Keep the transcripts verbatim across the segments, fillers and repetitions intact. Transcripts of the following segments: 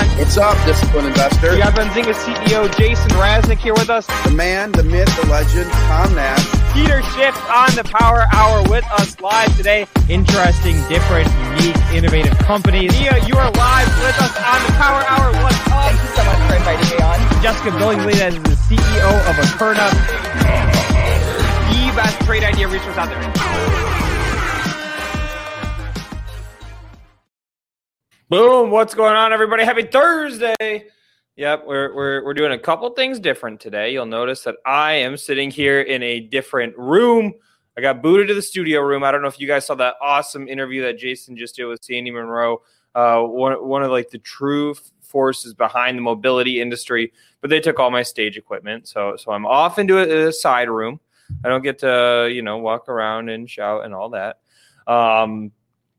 on. What's up, Disciplined Investor? We got Benzinga C E O Jason Raznick here with us. The man, the myth, the legend, Tom Nass. Peter Schiff on the Power Hour with us live today. Interesting, different, unique, innovative companies. Nia, you are live with us on the Power Hour. What's up? Thank you so much for inviting me on. Jessica Billingley, that is the C E O of Akerna, the best trade idea resource out there. Boom! What's going on, everybody? Happy Thursday! Yep, we're we're we're doing a couple things different today. You'll notice that I am sitting here in a different room. I got booted to the studio room. I don't know if you guys saw that awesome interview that Jason just did with Sandy Monroe, uh, one one of like the true forces behind the mobility industry. But they took all my stage equipment, so so I'm off into a, a side room. I don't get to you know walk around and shout and all that. Um,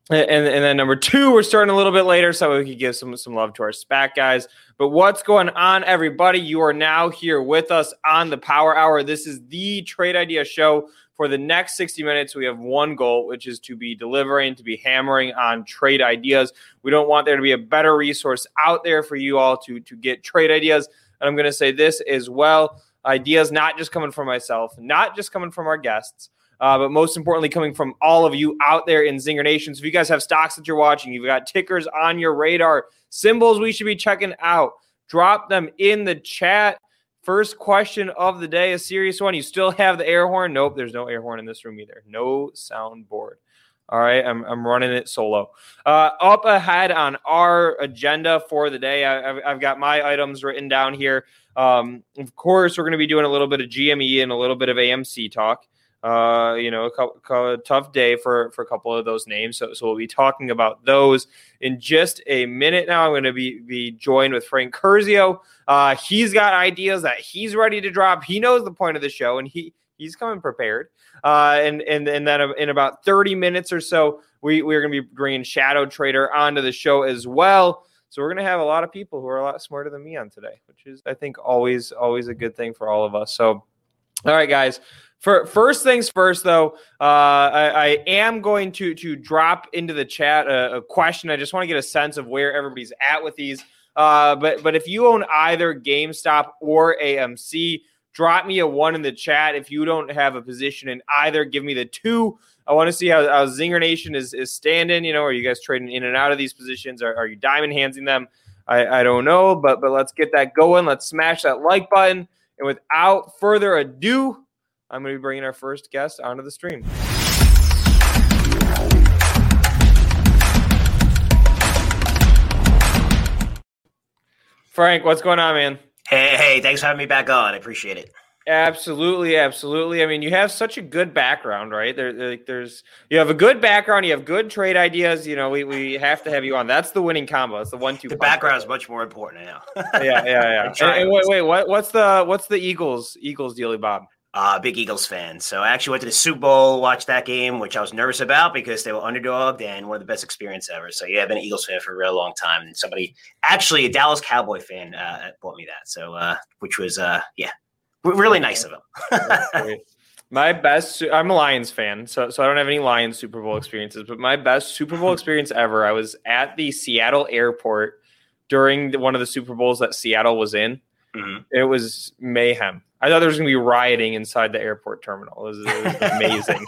And, and then number two, we're starting a little bit later so we could give some, some love to our SPAC guys. But what's going on, everybody? You are now here with us on the Power Hour. This is the Trade Idea Show. For the next sixty minutes, we have one goal, which is to be delivering, to be hammering on trade ideas. We don't want there to be a better resource out there for you all to, to get trade ideas. And I'm going to say this as well. Ideas not just coming from myself, not just coming from our guests. Uh, but most importantly, coming from all of you out there in Zinger Nation. So if you guys have stocks that you're watching, you've got tickers on your radar, symbols we should be checking out, drop them in the chat. First question of the day, a serious one. You still have the air horn? Nope, there's no air horn in this room either. No soundboard. All right, I'm I'm running it solo. Uh, up ahead on our agenda for the day, I, I've, I've got my items written down here. Um, of course, we're going to be doing a little bit of G M E and a little bit of A M C talk. Uh, you know, a, couple, a tough day for, for a couple of those names. So, so we'll be talking about those in just a minute. Now I'm going to be, be joined with Frank Curzio. Uh, he's got ideas that he's ready to drop. He knows the point of the show, and he he's coming prepared. Uh, and and and then in about thirty minutes or so, we we're going to be bringing Shadow Trader onto the show as well. So we're going to have a lot of people who are a lot smarter than me on today, which is I think always always a good thing for all of us. So, all right, guys. For first things first, though, uh, I, I am going to to drop into the chat a, a question. I just want to get a sense of where everybody's at with these. Uh, but but if you own either GameStop or A M C, drop me a one in the chat. If you don't have a position in either, give me the two. I want to see how, how Zinger Nation is is standing. You know, are you guys trading in and out of these positions? Are, are you diamond handsing them? I, I don't know, but but let's get that going. Let's smash that like button. And without further ado, I'm going to be bringing our first guest onto the stream. Frank, what's going on, man? Hey, hey, thanks for having me back on. I appreciate it. Absolutely, absolutely. I mean, you have such a good background, right? There, there there's you have a good background. You have good trade ideas. You know, we, we have to have you on. That's the winning combo. It's the one-two. The background is much more important now. yeah, yeah, yeah. And, and wait, wait, what, what's the what's the Eagles Eagles dealy, Bob? Uh, big Eagles fan. So I actually went to the Super Bowl, watched that game, which I was nervous about because they were underdogged and one of the best experience ever. So yeah, I've been an Eagles fan for a real long time. And somebody, actually a Dallas Cowboy fan, uh, bought me that. So, uh, which was, uh, yeah, really nice of him. My best, I'm a Lions fan. So, so I don't have any Lions Super Bowl experiences, but my best Super Bowl experience ever. I was at the Seattle airport during the, one of the Super Bowls that Seattle was in. Mm-hmm. It was mayhem. I thought there was going to be rioting inside the airport terminal. It was, it was amazing.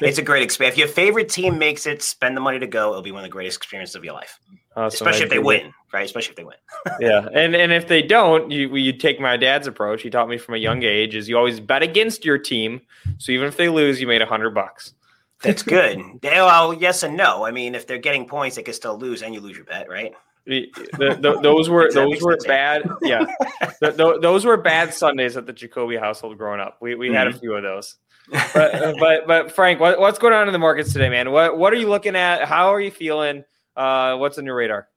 It's a great experience. If your favorite team makes it, spend the money to go. It'll be one of the greatest experiences of your life, awesome. Especially I if they win, it. Right? Especially if they win. Yeah, and and if they don't, you you take my dad's approach. He taught me from a young age is you always bet against your team. So even if they lose, you made a hundred bucks. That's good. Well, yes and no. I mean, if they're getting points, they could still lose, and you lose your bet, right? The, the, those were exactly. those were bad, yeah. the, the, those were bad Sundays at the Jacoby household growing up. We we mm-hmm. had a few of those. But but, but Frank, what, what's going on in the markets today, man? What what are you looking at? How are you feeling? Uh, what's on your radar?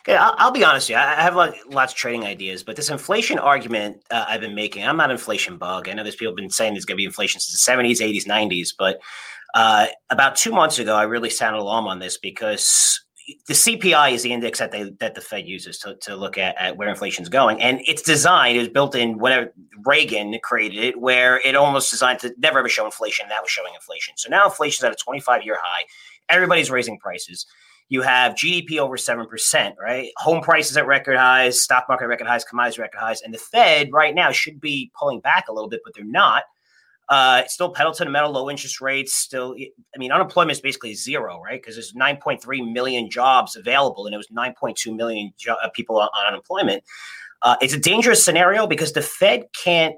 Okay, I'll, I'll be honest with you. I have lot, lots of trading ideas, but this inflation argument uh, I've been making. I'm not an inflation bug. I know there's people have been saying there's going to be inflation since the seventies, eighties, nineties, but uh, about two months ago, I really sounded alarm on this because. The C P I is the index that they that the Fed uses to, to look at, at where inflation is going, and it's designed is built in whenever Reagan created it, where it almost designed to never ever show inflation. And that was showing inflation. So now inflation is at a twenty-five year high. Everybody's raising prices. you have G D P over seven percent, right? Home prices at record highs, stock market record highs, commodities record highs. And the Fed right now should be pulling back a little bit, but they're not. Uh, it's still pedal to the metal, low interest rates. Still, I mean, unemployment is basically zero, right? Because there's nine point three million jobs available, and it was nine point two million jo- people on, on unemployment. Uh, it's a dangerous scenario because the Fed can't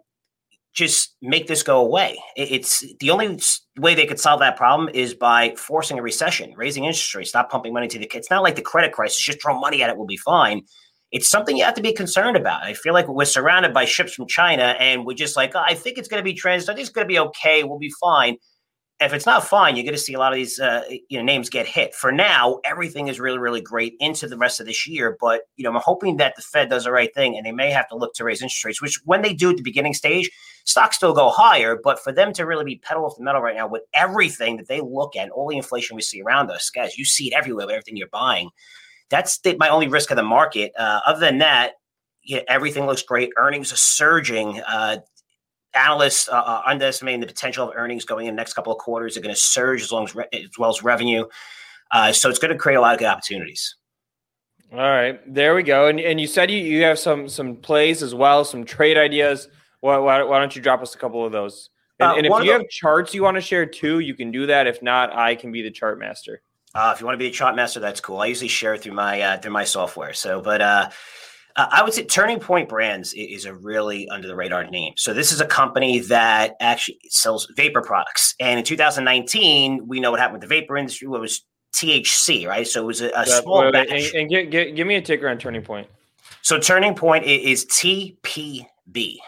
just make this go away. It, it's the only way they could solve that problem is by forcing a recession, raising interest rates, stop pumping money to the kids. It's not like the credit crisis; just throw money at it, we'll be fine. It's something you have to be concerned about. I feel like we're surrounded by ships from China and we're just like, oh, I think it's going to be trans. I think it's going to be okay. We'll be fine. If it's not fine, you're going to see a lot of these uh, you know, names get hit. For now, everything is really, really great into the rest of this year. But you know, I'm hoping that the Fed does the right thing and they may have to look to raise interest rates, which when they do at the beginning stage, stocks still go higher. But for them to really be pedal off the metal right now with everything that they look at, all the inflation we see around us, guys, you see it everywhere with everything you're buying. That's the, my only risk of the market. Uh, other than that, you know, everything looks great. Earnings are surging. Uh, analysts uh, are underestimating the potential of earnings going in the next couple of quarters. They're going to surge as long as, re- as well as revenue. Uh, so it's going to create a lot of good opportunities. All right, there we go. And and you said you, you have some some plays as well, some trade ideas. Why, why, why don't you drop us a couple of those? And, uh, and if you the- have charts you want to share too, you can do that. If not, I can be the chart master. Uh, if you want to be a chart master, that's cool. I usually share it through my uh, through my software. So, but uh, I would say Turning Point Brands is a really under the radar name. So this is a company that actually sells vapor products. And in two thousand nineteen, we know what happened with the vapor industry. What was T H C, right? So it was a, a yeah, small wait, wait, batch. And, and give, give, give me a ticker on Turning Point. So Turning Point is T P B.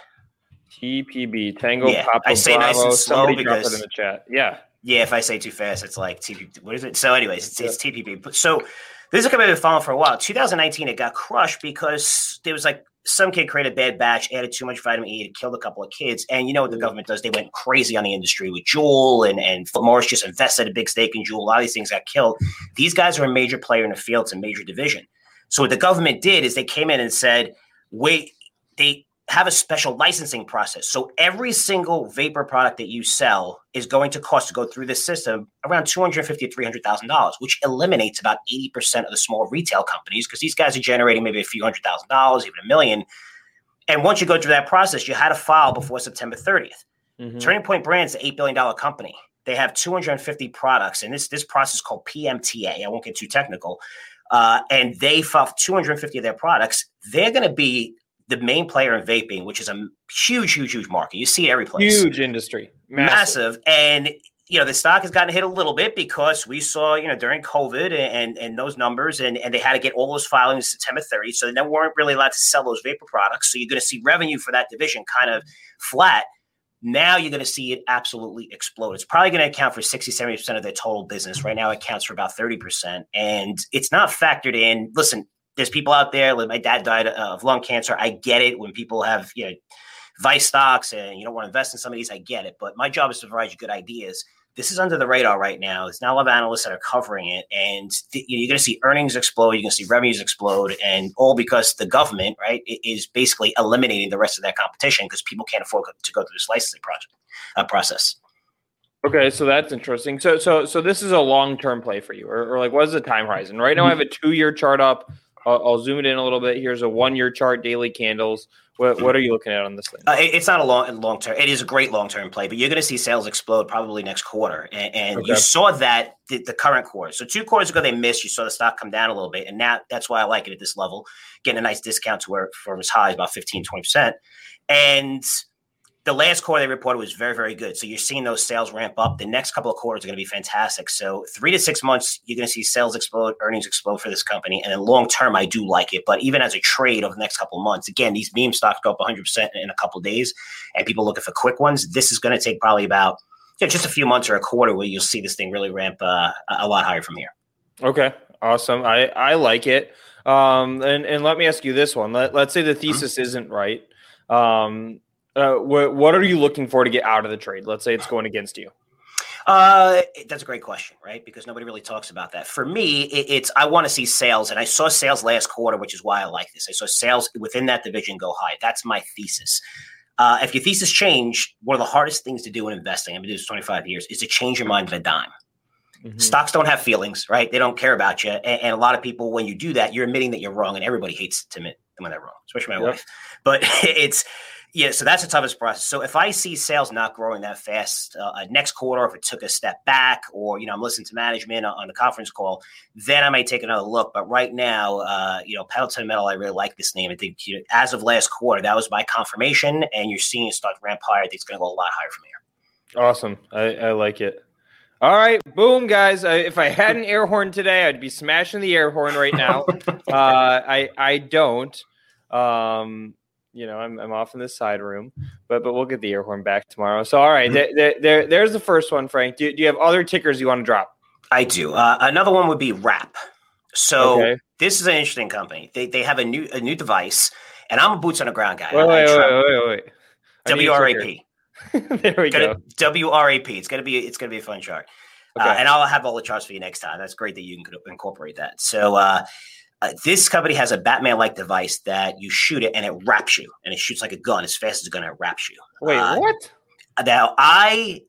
T P B, Tango yeah, Papa I say Bravo. Nice and slow. Somebody because drop it in the chat. Yeah. Yeah, if I say too fast, it's like T P B. What is it? So anyways, it's, it's T P B. So this is a company I've been following for a while. twenty nineteen, it got crushed because there was like some kid created a bad batch, added too much vitamin E, it killed a couple of kids. And you know what the government does? They went crazy on the industry with Juul, and, and Morris just invested a big stake in Juul. A lot of these things got killed. These guys are a major player in the field. It's a major division. So what the government did is they came in and said, wait, they – have a special licensing process. So every single vapor product that you sell is going to cost to go through this system around two hundred fifty thousand dollars, three hundred thousand dollars, which eliminates about eighty percent of the small retail companies because these guys are generating maybe a few hundred thousand dollars, even a million. And once you go through that process, you had to file before September thirtieth. Mm-hmm. Turning Point Brands, an eight billion dollars company. They have two hundred fifty products. And this, this process is called P M T A. I won't get too technical. Uh, and they filed two hundred fifty of their products. They're going to be the main player in vaping, which is a huge, huge, huge market. You see it every place. Huge industry. Massive. Massive. And, you know, the stock has gotten hit a little bit because we saw, you know, during COVID and and those numbers, and, and they had to get all those filings September thirtieth. So they weren't really allowed to sell those vapor products. So you're going to see revenue for that division kind of flat. Now you're going to see it absolutely explode. It's probably going to account for sixty, seventy percent of their total business. Right now it accounts for about thirty percent. And it's not factored in. Listen, there's people out there. Like my dad died of lung cancer. I get it when people have, you know, vice stocks and you don't want to invest in some of these. I get it. But my job is to provide you good ideas. This is under the radar right now. There's not a lot of analysts that are covering it. And th- you're going to see earnings explode. You're going to see revenues explode. And all because the government, right, is basically eliminating the rest of that competition because people can't afford to go through this licensing project, uh, process. Okay, so that's interesting. So so so this is a long-term play for you. Or, or like what is the time horizon? Right now I have a two-year chart up. I'll, I'll zoom it in a little bit. Here's a one-year chart, daily candles. What what are you looking at on this thing? Uh, it, it's not a long long term. It is a great long-term play, but you're going to see sales explode probably next quarter. And, and okay. You saw that the, the current quarter. So two quarters ago, they missed. You saw the stock come down a little bit, and now that's why I like it at this level, getting a nice discount to where from its high, about fifteen, twenty percent. And the last quarter they reported was very, very good. So you're seeing those sales ramp up. The next couple of quarters are going to be fantastic. So three to six months, you're going to see sales explode, earnings explode for this company. And then long term, I do like it. But even as a trade over the next couple of months, again, these meme stocks go up one hundred percent in a couple of days and people looking for quick ones. This is going to take probably about you know, just a few months or a quarter where you'll see this thing really ramp uh, a lot higher from here. Okay, awesome. I, I like it. Um, and, and let me ask you this one. Let, let's say the thesis mm-hmm. isn't right. Um Uh, what, what are you looking for to get out of the trade? Let's say it's going against you. Uh, that's a great question, right? Because nobody really talks about that. For me, it, it's I want to see sales, and I saw sales last quarter, which is why I like this. I saw sales within that division go high. That's my thesis. Uh, if your thesis changed, one of the hardest things to do in investing, I've been doing this twenty-five years, is to change your mind by a dime. Mm-hmm. Stocks don't have feelings, right? They don't care about you. And, and a lot of people, when you do that, you're admitting that you're wrong, and everybody hates to admit when they're wrong, especially my yep. wife. But it's, yeah, so that's the toughest process. So if I see sales not growing that fast uh, next quarter, if it took a step back, or, you know, I'm listening to management on the conference call, then I might take another look. But right now, uh, you know, pedal to the metal, I really like this name. I think, you know, as of last quarter, that was my confirmation, and you're seeing it start to ramp higher. I think it's going to go a lot higher from here. Awesome. I, I like it. All right, boom, guys. I, if I had an air horn today, I'd be smashing the air horn right now. uh, I I don't. Um, you know, I'm I'm off in this side room, but but we'll get the air horn back tomorrow. So, all right, there, there, there there's the first one, Frank. Do, do you have other tickers you want to drop? I do. Uh, another one would be WRAP. So okay. This is an interesting company. They they have a new a new device, and I'm a boots on the ground guy. Wait, wait, wait, wait, wait. W R A P. There we gonna, go. W R A P. It's gonna be it's gonna be a fun chart, okay. uh, and I'll have all the charts for you next time. That's great that you can incorporate that. So uh, uh, this company has a Batman-like device that you shoot it and it wraps you, and it shoots like a gun as fast as it's gonna wrap you. Wait, uh, what? Now I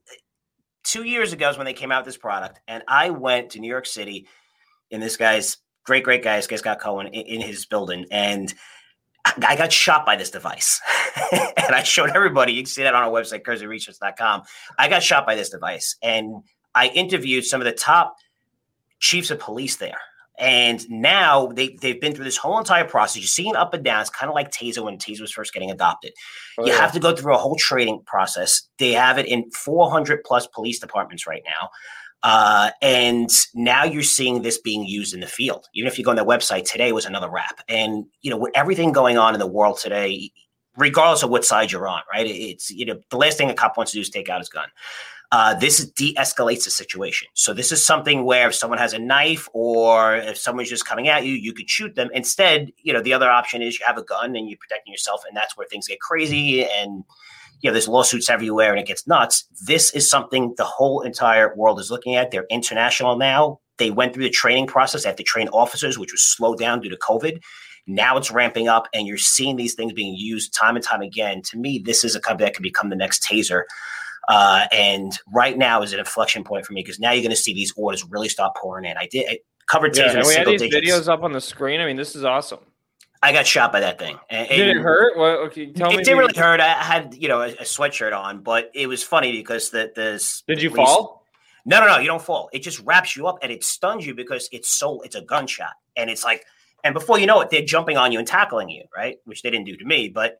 two years ago is when they came out with this product, and I went to New York City in this guy's great great guy, this guy Scott Cohen, in, in his building, and I got shot by this device and I showed everybody. You can see that on our website, curzio research dot com. I got shot by this device, and I interviewed some of the top chiefs of police there. And now they, they've been through this whole entire process. You're seeing up and down. It's kind of like Taser when Taser was first getting adopted. Oh, you yeah. have to go through a whole training process. They have it in four hundred plus police departments right now. Uh, and now you're seeing this being used in the field. Even if you go on their website, today was another wrap. And, you know, with everything going on in the world today, regardless of what side you're on, right? It's, you know, the last thing a cop wants to do is take out his gun. Uh, this de-escalates the situation. So this is something where if someone has a knife or if someone's just coming at you, you could shoot them. Instead, you know, the other option is you have a gun and you're protecting yourself, and that's where things get crazy and, you know, there's lawsuits everywhere and it gets nuts. This is something the whole entire world is looking at. They're international now. They went through the training process. They have to train officers, which was slowed down due to COVID. Now it's ramping up, and you're seeing these things being used time and time again. To me, this is a company that could become the next Taser. Uh, and right now is an inflection point for me, because now you're going to see these orders really start pouring in. I did I covered Taser. Yeah, and we had these digits. Videos up on the screen. I mean, this is awesome. I got shot by that thing. And, and did it hurt? Well, okay, tell it me. It didn't really you... hurt. I had, you know, a, a sweatshirt on, but it was funny because the the. Did you police... fall? No, no, no. You don't fall. It just wraps you up and it stuns you because it's so it's a gunshot, and it's like, and before you know it, they're jumping on you and tackling you, right? Which they didn't do to me, but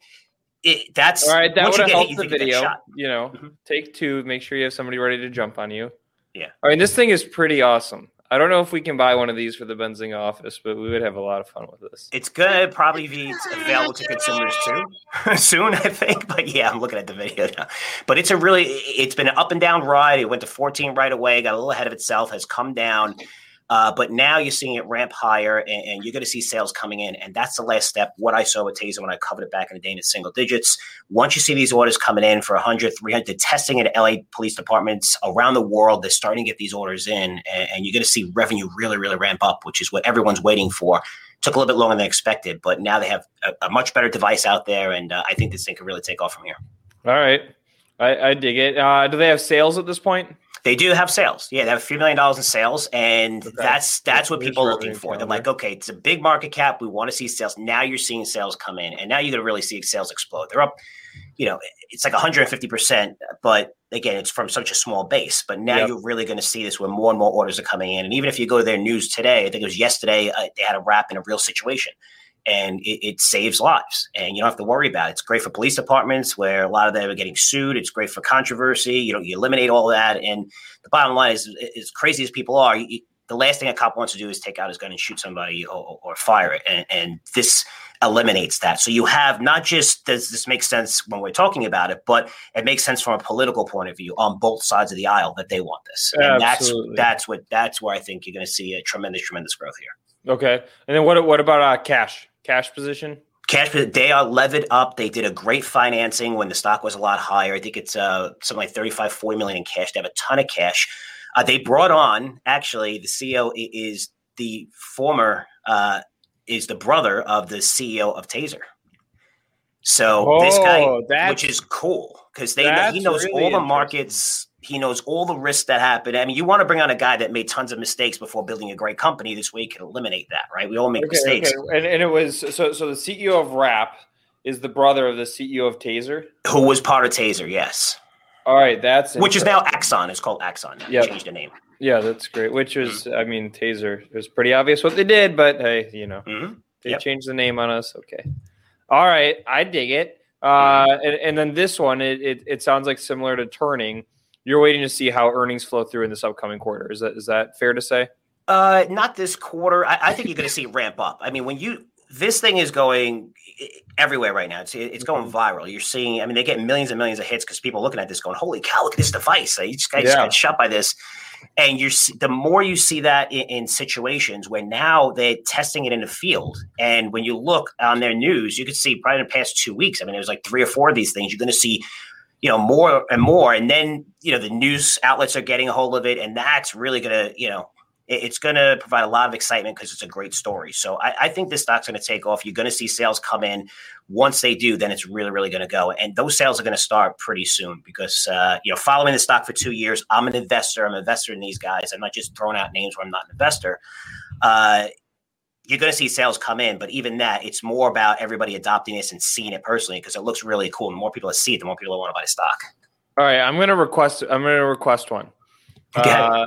it that's all right. That would have helped hit, you the video. You know, mm-hmm. Take two. Make sure you have somebody ready to jump on you. Yeah. I mean, this thing is pretty awesome. I don't know if we can buy one of these for the Benzinga office, but we would have a lot of fun with this. It's going to probably be available to consumers too soon, I think. But yeah, I'm looking at the video now. But it's a really, it's been an up and down ride. It went to fourteen right away, got a little ahead of itself, has come down. Uh, but now you're seeing it ramp higher, and, and you're going to see sales coming in. And that's the last step. What I saw with Taser when I covered it back in the day in the single digits. Once you see these orders coming in for one hundred, three hundred, they're testing at L A police departments around the world. They're starting to get these orders in, and, and you're going to see revenue really, really ramp up, which is what everyone's waiting for. Took a little bit longer than expected, but now they have a, a much better device out there. And uh, I think this thing could really take off from here. All right. I, I dig it. Uh, do they have sales at this point? They do have sales. Yeah, they have three million dollars in sales, and okay. that's that's what people are looking for. They're like, okay, it's a big market cap. We want to see sales. Now you're seeing sales come in, and now you're going to really see sales explode. They're up, you know, it's like one hundred fifty percent, but again, it's from such a small base. But now yep. you're really going to see this where more and more orders are coming in. And even if you go to their news today, I think it was yesterday, uh, they had a wrap in a real situation. And it, it saves lives, and you don't have to worry about it. It's great for police departments where a lot of them are getting sued. It's great for controversy. You know, you eliminate all that. And the bottom line is, as crazy as people are, you, the last thing a cop wants to do is take out his gun and shoot somebody or, or fire it. And, and this eliminates that. So you have not just does this make sense when we're talking about it, but it makes sense from a political point of view on both sides of the aisle that they want this. And Absolutely. that's that's what that's where I think you're going to see a tremendous, tremendous growth here. Okay, and then what what about uh, cash? Cash position? Cash, they are levered up. They did a great financing when the stock was a lot higher. I think it's uh, something like thirty-five, forty million in cash. They have a ton of cash. Uh, they brought on, actually, the C E O is the former, uh, is the brother of the C E O of Taser. So oh, this guy, which is cool because they he knows really all the markets. He knows all the risks that happen. I mean, you want to bring on a guy that made tons of mistakes before building a great company. This way you can eliminate that, right? We all make okay, mistakes. Okay. And, and it was so. So the C E O of WRAP is the brother of the C E O of Taser, who was part of Taser. Yes. All right, that's which is now Axon. It's called Axon now. Yeah, changed the name. Yeah, that's great. Which is, mm-hmm. I mean, Taser. It was pretty obvious what they did, but hey, you know, mm-hmm. they yep. changed the name on us. Okay. All right, I dig it. Uh, mm-hmm. and, and then this one, it, it it sounds like similar to Turning. You're waiting to see how earnings flow through in this upcoming quarter. Is that is that fair to say? Uh, not this quarter. I, I think you're going to see it ramp up. I mean, when you. This thing is going everywhere right now. It's it's going viral. You're seeing, I mean, they get millions and millions of hits because people are looking at this going, holy cow, look at this device. Like, this guy just yeah. got shot by this. And you're the more you see that in, in situations where now they're testing it in the field. And when you look on their news, you can see probably in the past two weeks, I mean, there's like three or four of these things. You're going to see, you know, more and more. And then, you know, the news outlets are getting a hold of it. And that's really going to, you know, it's going to provide a lot of excitement because it's a great story. So I, I think this stock's going to take off. You're going to see sales come in. Once they do, then it's really, really going to go. And those sales are going to start pretty soon because, uh, you know, following the stock for two years, I'm an investor. I'm an investor in these guys. I'm not just throwing out names where I'm not an investor. Uh, you're going to see sales come in. But even that, it's more about everybody adopting this and seeing it personally because it looks really cool. And the more people that see it, the more people want to buy the stock. All right. I'm going to request I'm going to request one. Uh,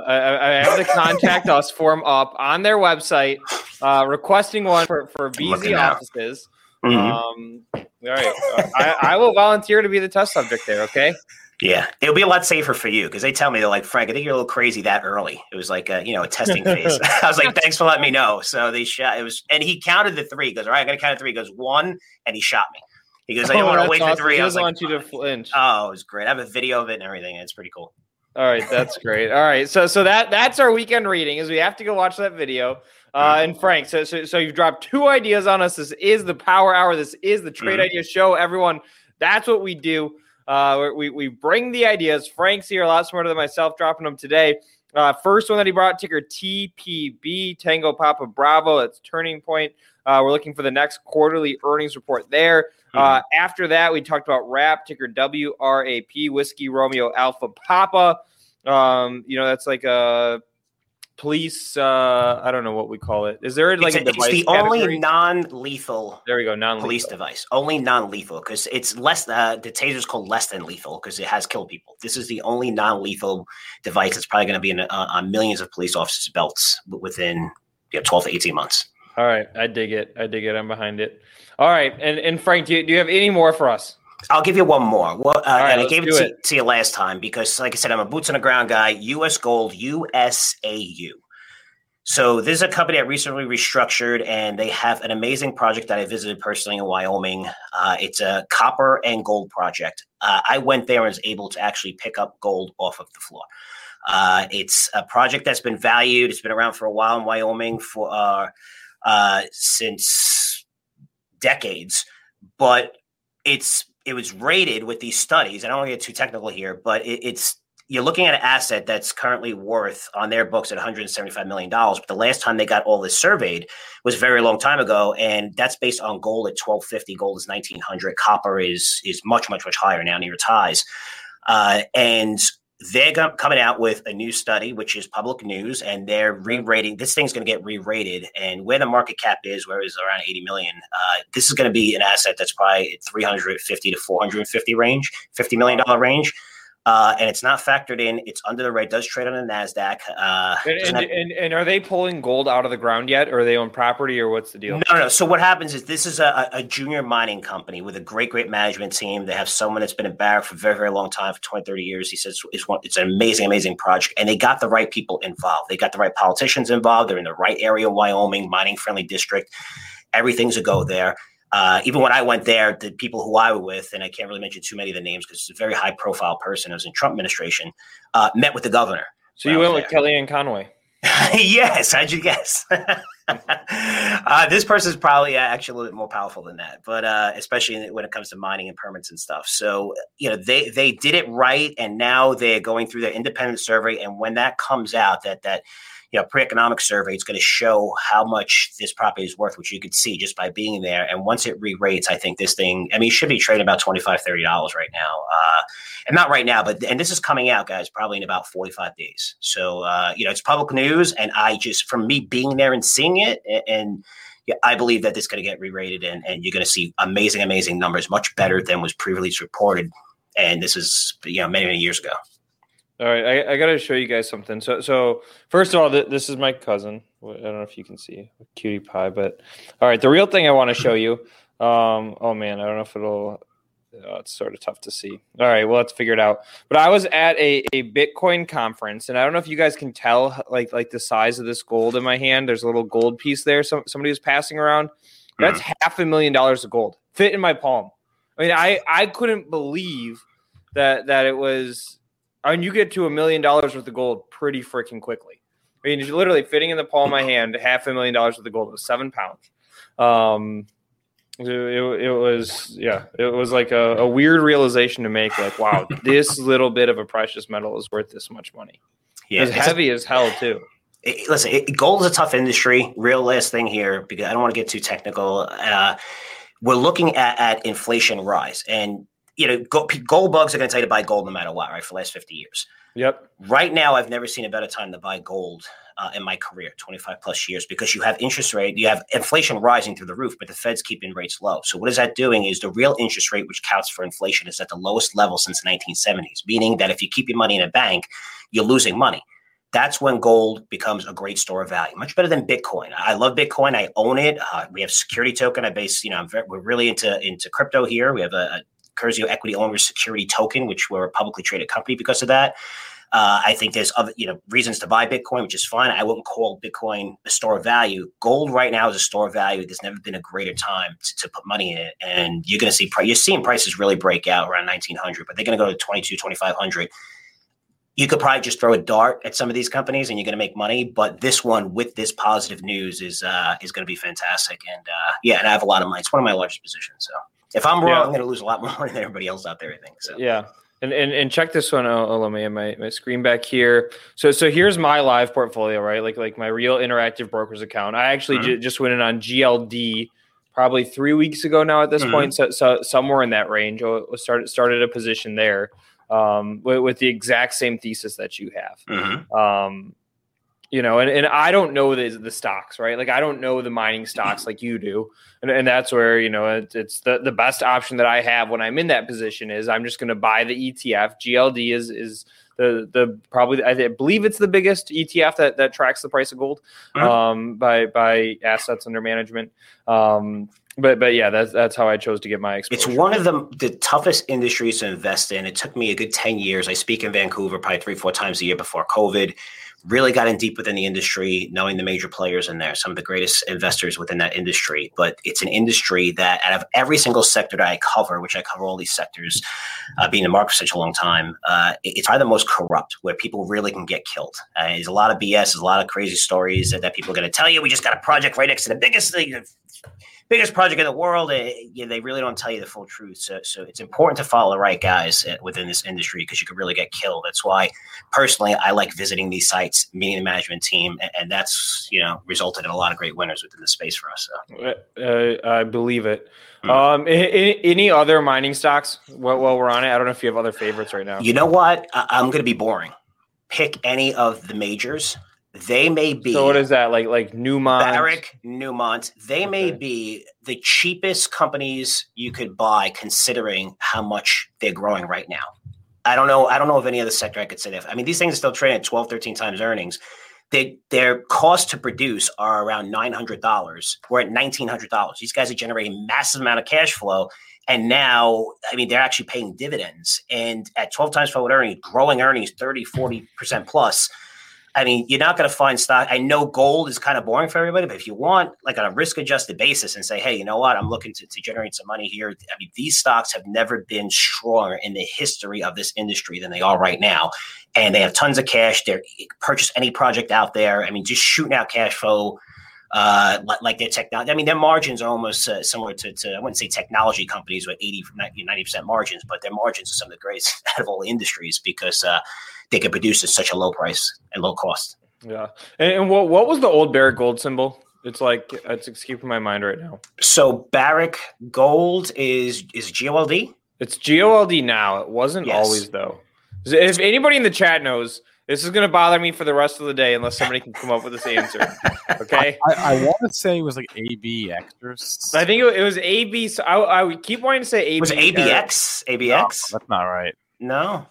I, I have the contact us form up on their website, uh, requesting one for, for B Z offices. Mm-hmm. Um, all right. I, I will volunteer to be the test subject there. Okay. Yeah. It'll be a lot safer for you. Cause they tell me, they're like, Frank, I think you're a little crazy that early. It was like a, you know, a testing phase. I was like, thanks for letting me know. So they shot, it was, and he counted the three. He goes, all right, I got to count to three. He goes one. And he shot me. He goes, I don't oh, want to wait awesome. for three. He I was like, want you to flinch. Oh, it was great. I have a video of it and everything. It's pretty cool. All right, that's great. All right, so so that that's our weekend reading is we have to go watch that video. Uh, and Frank, so, so so you've dropped two ideas on us. This is the Power Hour. This is the Trade mm-hmm. Idea Show. Everyone, that's what we do. Uh, we we bring the ideas. Frank's here a lot smarter than myself, dropping them today. Uh, first one that he brought, ticker T P B, Tango Papa Bravo. That's Turning Point. Uh, we're looking for the next quarterly earnings report there. Uh, mm-hmm. After that, we talked about WRAP, ticker W R A P, Whiskey Romeo Alpha Papa. Um, you know, that's like a police, uh, I don't know what we call it. Is there like it's a, a device? It's the category? Only non-lethal. There we go, non-lethal. Police device. Only non-lethal because it's less, uh, the taser's called less than lethal because it has killed people. This is the only non-lethal device that's probably going to be in uh, on millions of police officers' belts within you know, twelve to eighteen months. All right. I dig it. I dig it. I'm behind it. All right. And and Frank, do you, do you have any more for us? I'll give you one more. Well, uh, right, and I gave it to, it to you last time because, like I said, I'm a boots on the ground guy. U S Gold, U S A U. So this is a company that recently restructured, and they have an amazing project that I visited personally in Wyoming. Uh, it's a copper and gold project. Uh, I went there and was able to actually pick up gold off of the floor. Uh, it's a project that's been valued. It's been around for a while in Wyoming for uh, uh, since decades, but it's it was rated with these studies. I don't want to get too technical here, but it, it's you're looking at an asset that's currently worth on their books at one hundred seventy-five million dollars. But the last time they got all this surveyed was a very long time ago, and that's based on gold at twelve fifty. Gold is nineteen hundred. Copper is is much much much higher now near its highs, uh, and. They're coming out with a new study, which is public news, and they're re-rating. This thing's going to get re-rated, and where the market cap is, where it's around eighty million dollars, uh, this is going to be an asset that's probably three hundred fifty to four hundred fifty range, fifty million dollars range, uh, and it's not factored in. It's under the rate. Does trade on the NASDAQ. Uh, and, and, have- and, and are they pulling gold out of the ground yet, or are they own property, or what's the deal? No, no. So what happens is this is a, a junior mining company with a great, great management team. They have someone that's been in Barrick for a very, very long time, for twenty, thirty years. He says it's, one, it's an amazing, amazing project, and they got the right people involved. They got the right politicians involved. They're in the right area of Wyoming, mining-friendly district. Everything's a go there. Uh, even when I went there, the people who I were with, and I can't really mention too many of the names because it's a very high profile person. I was in Trump administration, uh, met with the governor. So you went with Kellyanne Conway. Yes. How'd you guess? uh, this person is probably actually a little bit more powerful than that, but uh, especially when it comes to mining and permits and stuff. So, you know, they, they did it right. And now they're going through their independent survey. And when that comes out, that, that, you know, pre-economic survey, it's going to show how much this property is worth, which you could see just by being there. And once it re-rates, I think this thing, I mean, it should be trading about twenty-five, thirty dollars right now. Uh, and not right now, but, and this is coming out, guys, probably in about forty-five days. So, uh, you know, it's public news. And I just, from me being there and seeing it, and, and yeah, I believe that it's going to get re-rated, and, and you're going to see amazing, amazing numbers, much better than was pre-release reported. And this is, you know, many, many years ago. All right, I, I got to show you guys something. So, so first of all, th- this is my cousin. I don't know if you can see Cutie Pie, but all right, the real thing I want to show you. Um, oh man, I don't know if it'll. Oh, it's sort of tough to see. All right, well, let's figure it out. But I was at a, a Bitcoin conference, and I don't know if you guys can tell, like like the size of this gold in my hand. There's a little gold piece there. Some somebody was passing around. That's mm. half a million dollars of gold fit in my palm. I mean, I I couldn't believe that that it was. I mean, you get to a million dollars worth of gold pretty freaking quickly. I mean, it's literally fitting in the palm of my hand, half a million dollars worth of gold. It was seven pounds. Um, it, it, it was, yeah, it was like a, a weird realization to make. Like, wow, this little bit of a precious metal is worth this much money. Yeah, it's heavy a, as hell too. It, listen, it, gold is a tough industry. Real last thing here, because I don't want to get too technical. Uh, we're looking at, at inflation rise, and you know, gold bugs are going to tell you to buy gold no matter what, right? For the last fifty years. Yep. Right now, I've never seen a better time to buy gold uh, in my career, twenty-five plus years, because you have interest rate, you have inflation rising through the roof, but the Fed's keeping rates low. So what is that doing is the real interest rate, which counts for inflation, is at the lowest level since the nineteen seventies, meaning that if you keep your money in a bank, you're losing money. That's when gold becomes a great store of value, much better than Bitcoin. I love Bitcoin. I own it. Uh, we have security token. I base, you know, I'm very, we're really into, into crypto here. We have a, a Curzio Equity Owners Security Token, which we're a publicly traded company because of that. Uh, I think there's other, you know, reasons to buy Bitcoin, which is fine. I wouldn't call Bitcoin a store of value. Gold right now is a store of value. There's never been a greater time to, to put money in it, and you're going to see price. You're seeing prices really break out around nineteen hundred, but they're going to go to twenty-two, twenty-five hundred. You could probably just throw a dart at some of these companies, and you're going to make money. But this one, with this positive news, is uh, is going to be fantastic. And uh, yeah, and I have a lot of money. It's one of my largest positions, so. If I'm wrong, yeah. I'm going to lose a lot more money than everybody else out there, I think. So. Yeah. And, and and check this one out. Oh, let me have my, my screen back here. So so here's my live portfolio, right? Like like my real interactive brokers account. I actually mm-hmm. j- just went in on G L D probably three weeks ago now at this mm-hmm. point. So, so somewhere in that range. I started, started a position there um, with, with the exact same thesis that you have. Mm-hmm. Um, you know, and, and I don't know the, the stocks, right? Like, I don't know the mining stocks like you do. And, and that's where, you know, it, it's the, the best option that I have when I'm in that position is I'm just going to buy the E T F. G L D is is the the probably, I believe it's the biggest E T F that, that tracks the price of gold mm-hmm. um, by by assets under management. Um But but yeah, that's that's how I chose to get my exposure. It's one of the the toughest industries to invest in. It took me a good ten years. I speak in Vancouver probably three, four times a year before COVID. Really got in deep within the industry, knowing the major players in there, some of the greatest investors within that industry. But it's an industry that out of every single sector that I cover, which I cover all these sectors, uh, being in the market for such a long time, uh, it's probably the most corrupt, where people really can get killed. Uh, there's a lot of B S, there's a lot of crazy stories that, that people are going to tell you. We just got a project right next to the biggest thing. Biggest project in the world, uh, yeah, they really don't tell you the full truth. So, so it's important to follow the right guys uh, within this industry, because you could really get killed. That's why, personally, I like visiting these sites, meeting the management team, and, and that's, you know, resulted in a lot of great winners within the space for us. So. Uh, I believe it. Mm-hmm. Um, any, any other mining stocks while, while we're on it? I don't know if you have other favorites right now. You know what? I, I'm going to be boring. Pick any of the majors. They may be. So what is that like? Like Newmont, Barrick, Newmont. They okay. may be the cheapest companies you could buy, considering how much they're growing right now. I don't know. I don't know of any other sector I could say that. I mean, these things are still trading at twelve, thirteen times earnings. They, their costs to produce are around nine hundred dollars. We're at nineteen hundred dollars. These guys are generating massive amount of cash flow. And now, I mean, they're actually paying dividends. And at twelve times forward earnings, growing earnings thirty, forty percent plus. I mean, you're not going to find stock. I know gold is kind of boring for everybody, but if you want, like on a risk-adjusted basis and say, hey, you know what, I'm looking to, to generate some money here. I mean, these stocks have never been stronger in the history of this industry than they are right now. And they have tons of cash. They're purchase any project out there. I mean, just shooting out cash flow uh, like their technology. I mean, their margins are almost uh, similar to, to, I wouldn't say technology companies with eighty, ninety percent margins, but their margins are some of the greatest out of all industries because uh, they can produce at such a low price and low cost. Yeah. And, and what, what was the old Barrick Gold symbol? It's like, it's escaping my mind right now. So Barrick Gold is, is G L D. It's G L D now. It wasn't yes. always though. If anybody in the chat knows, this is going to bother me for the rest of the day unless somebody can come up with this answer. Okay. I, I, I want to say it was like A B X. Or I think it, it was A B. So I, I keep wanting to say A B X. Was it A B X? A B X? No, that's not right. No.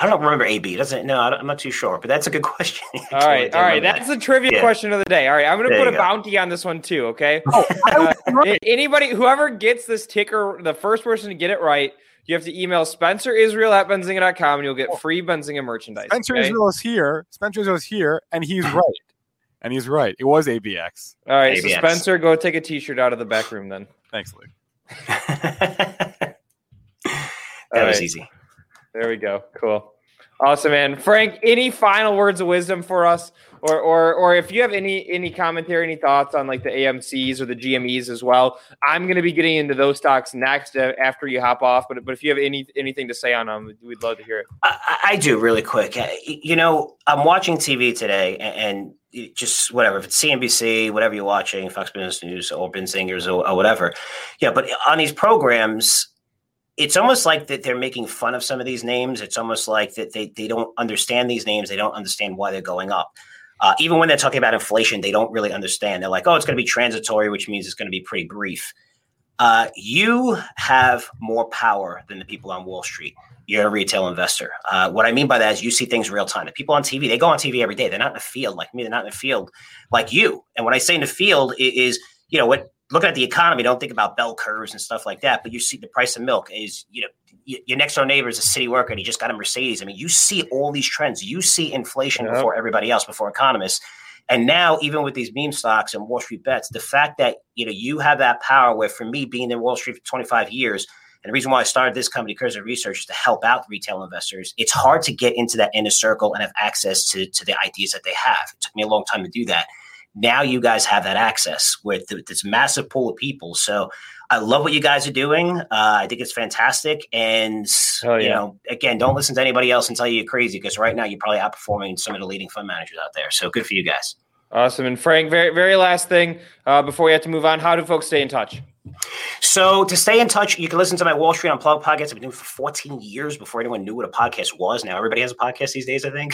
I don't remember A B. Doesn't no, I'm not too sure, but that's a good question. All right, all right, that's the trivia yeah. question of the day. All right, I'm going to put a go. bounty on this one too. Okay, oh, uh, right. anybody, whoever gets this ticker, the first person to get it right, you have to email Spencer Israel at Benzinga dot com, and you'll get free Benzinga merchandise. Spencer okay? Israel is here. Spencer Israel is here, and he's right. And he's right. It was A B X. All right, A B X. So Spencer, go take a T-shirt out of the back room then. Thanks, Luke. that all was right. easy. There we go. Cool. Awesome, man. Frank, any final words of wisdom for us? Or or or if you have any any commentary, any thoughts on like the A M Cs or the G M Es as well, I'm going to be getting into those stocks next uh, after you hop off. But but if you have any anything to say on them, we'd love to hear it. I, I do really quick. You know, I'm watching T V today and, and just whatever. If it's C N B C, whatever you're watching, Fox Business News or Benzingers or, or whatever. Yeah, but on these programs, it's almost like that they're making fun of some of these names. It's almost like that they, they don't understand these names. They don't understand why they're going up. Uh, even when they're talking about inflation, they don't really understand. They're like, oh, it's going to be transitory, which means it's going to be pretty brief. Uh, you have more power than the people on Wall Street. You're a retail investor. Uh, what I mean by that is you see things real time. The people on T V, they go on T V every day. They're not in the field like me. They're not in the field like you. And when I say in the field it is, you know, what, looking at the economy, don't think about bell curves and stuff like that. But you see the price of milk is, you know, your next door neighbor is a city worker and he just got a Mercedes. I mean, you see all these trends. You see inflation yeah. before everybody else, before economists. And now, even with these meme stocks and Wall Street bets, the fact that, you know, you have that power where, for me, being in Wall Street for twenty-five years, and the reason why I started this company, Curzio Research, is to help out retail investors. It's hard to get into that inner circle and have access to, to the ideas that they have. It took me a long time to do that. Now you guys have that access with this massive pool of people. So I love what you guys are doing. Uh, I think it's fantastic. And, oh, yeah. you know, again, don't listen to anybody else and tell you you're crazy, because right now you're probably outperforming some of the leading fund managers out there. So good for you guys. Awesome. And Frank, very, very last thing uh, before we have to move on. How do folks stay in touch? So to stay in touch, you can listen to my Wall Street Unplugged podcast. I've been doing it for fourteen years before anyone knew what a podcast was. Now everybody has a podcast these days, I think.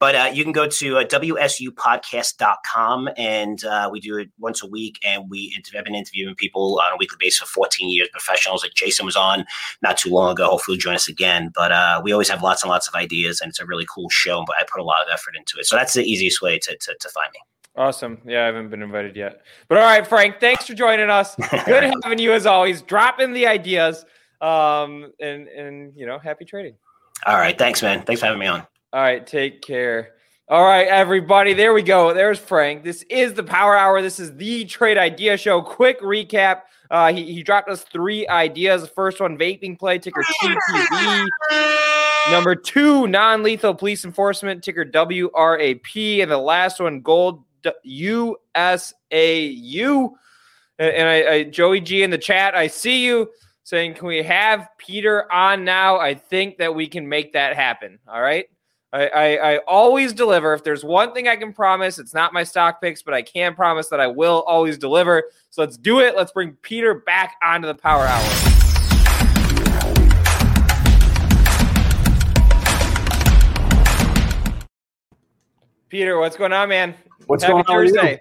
But uh, you can go to uh, W S U podcast dot com, and uh, we do it once a week. And we have been interviewing people on a weekly basis for fourteen years, professionals like Jason was on not too long ago. Hopefully he'll join us again. But uh, we always have lots and lots of ideas, and it's a really cool show. But I put a lot of effort into it. So that's the easiest way to, to, to find me. Awesome. Yeah, I haven't been invited yet. But all right, Frank, thanks for joining us. Good having you as always. Drop in the ideas. Um, and, and, you know, happy trading. All right. Thanks, man. Thanks for having me on. All right. Take care. All right, everybody. There we go. There's Frank. This is the Power Hour. This is the Trade Idea Show. Quick recap. Uh, he, he dropped us three ideas. The first one, vaping play, ticker T P B. Number two, non-lethal police enforcement, ticker W R A P. And the last one, gold, U S A U. And I, I Joey G in the chat, I see you saying, can we have Peter on now? I think that we can make that happen. All right. I, I, I always deliver. If there's one thing I can promise, it's not my stock picks, but I can promise that I will always deliver. So let's do it. Let's bring Peter back onto the Power Hour. Peter, what's going on, man? What's Happy going on? Thursday.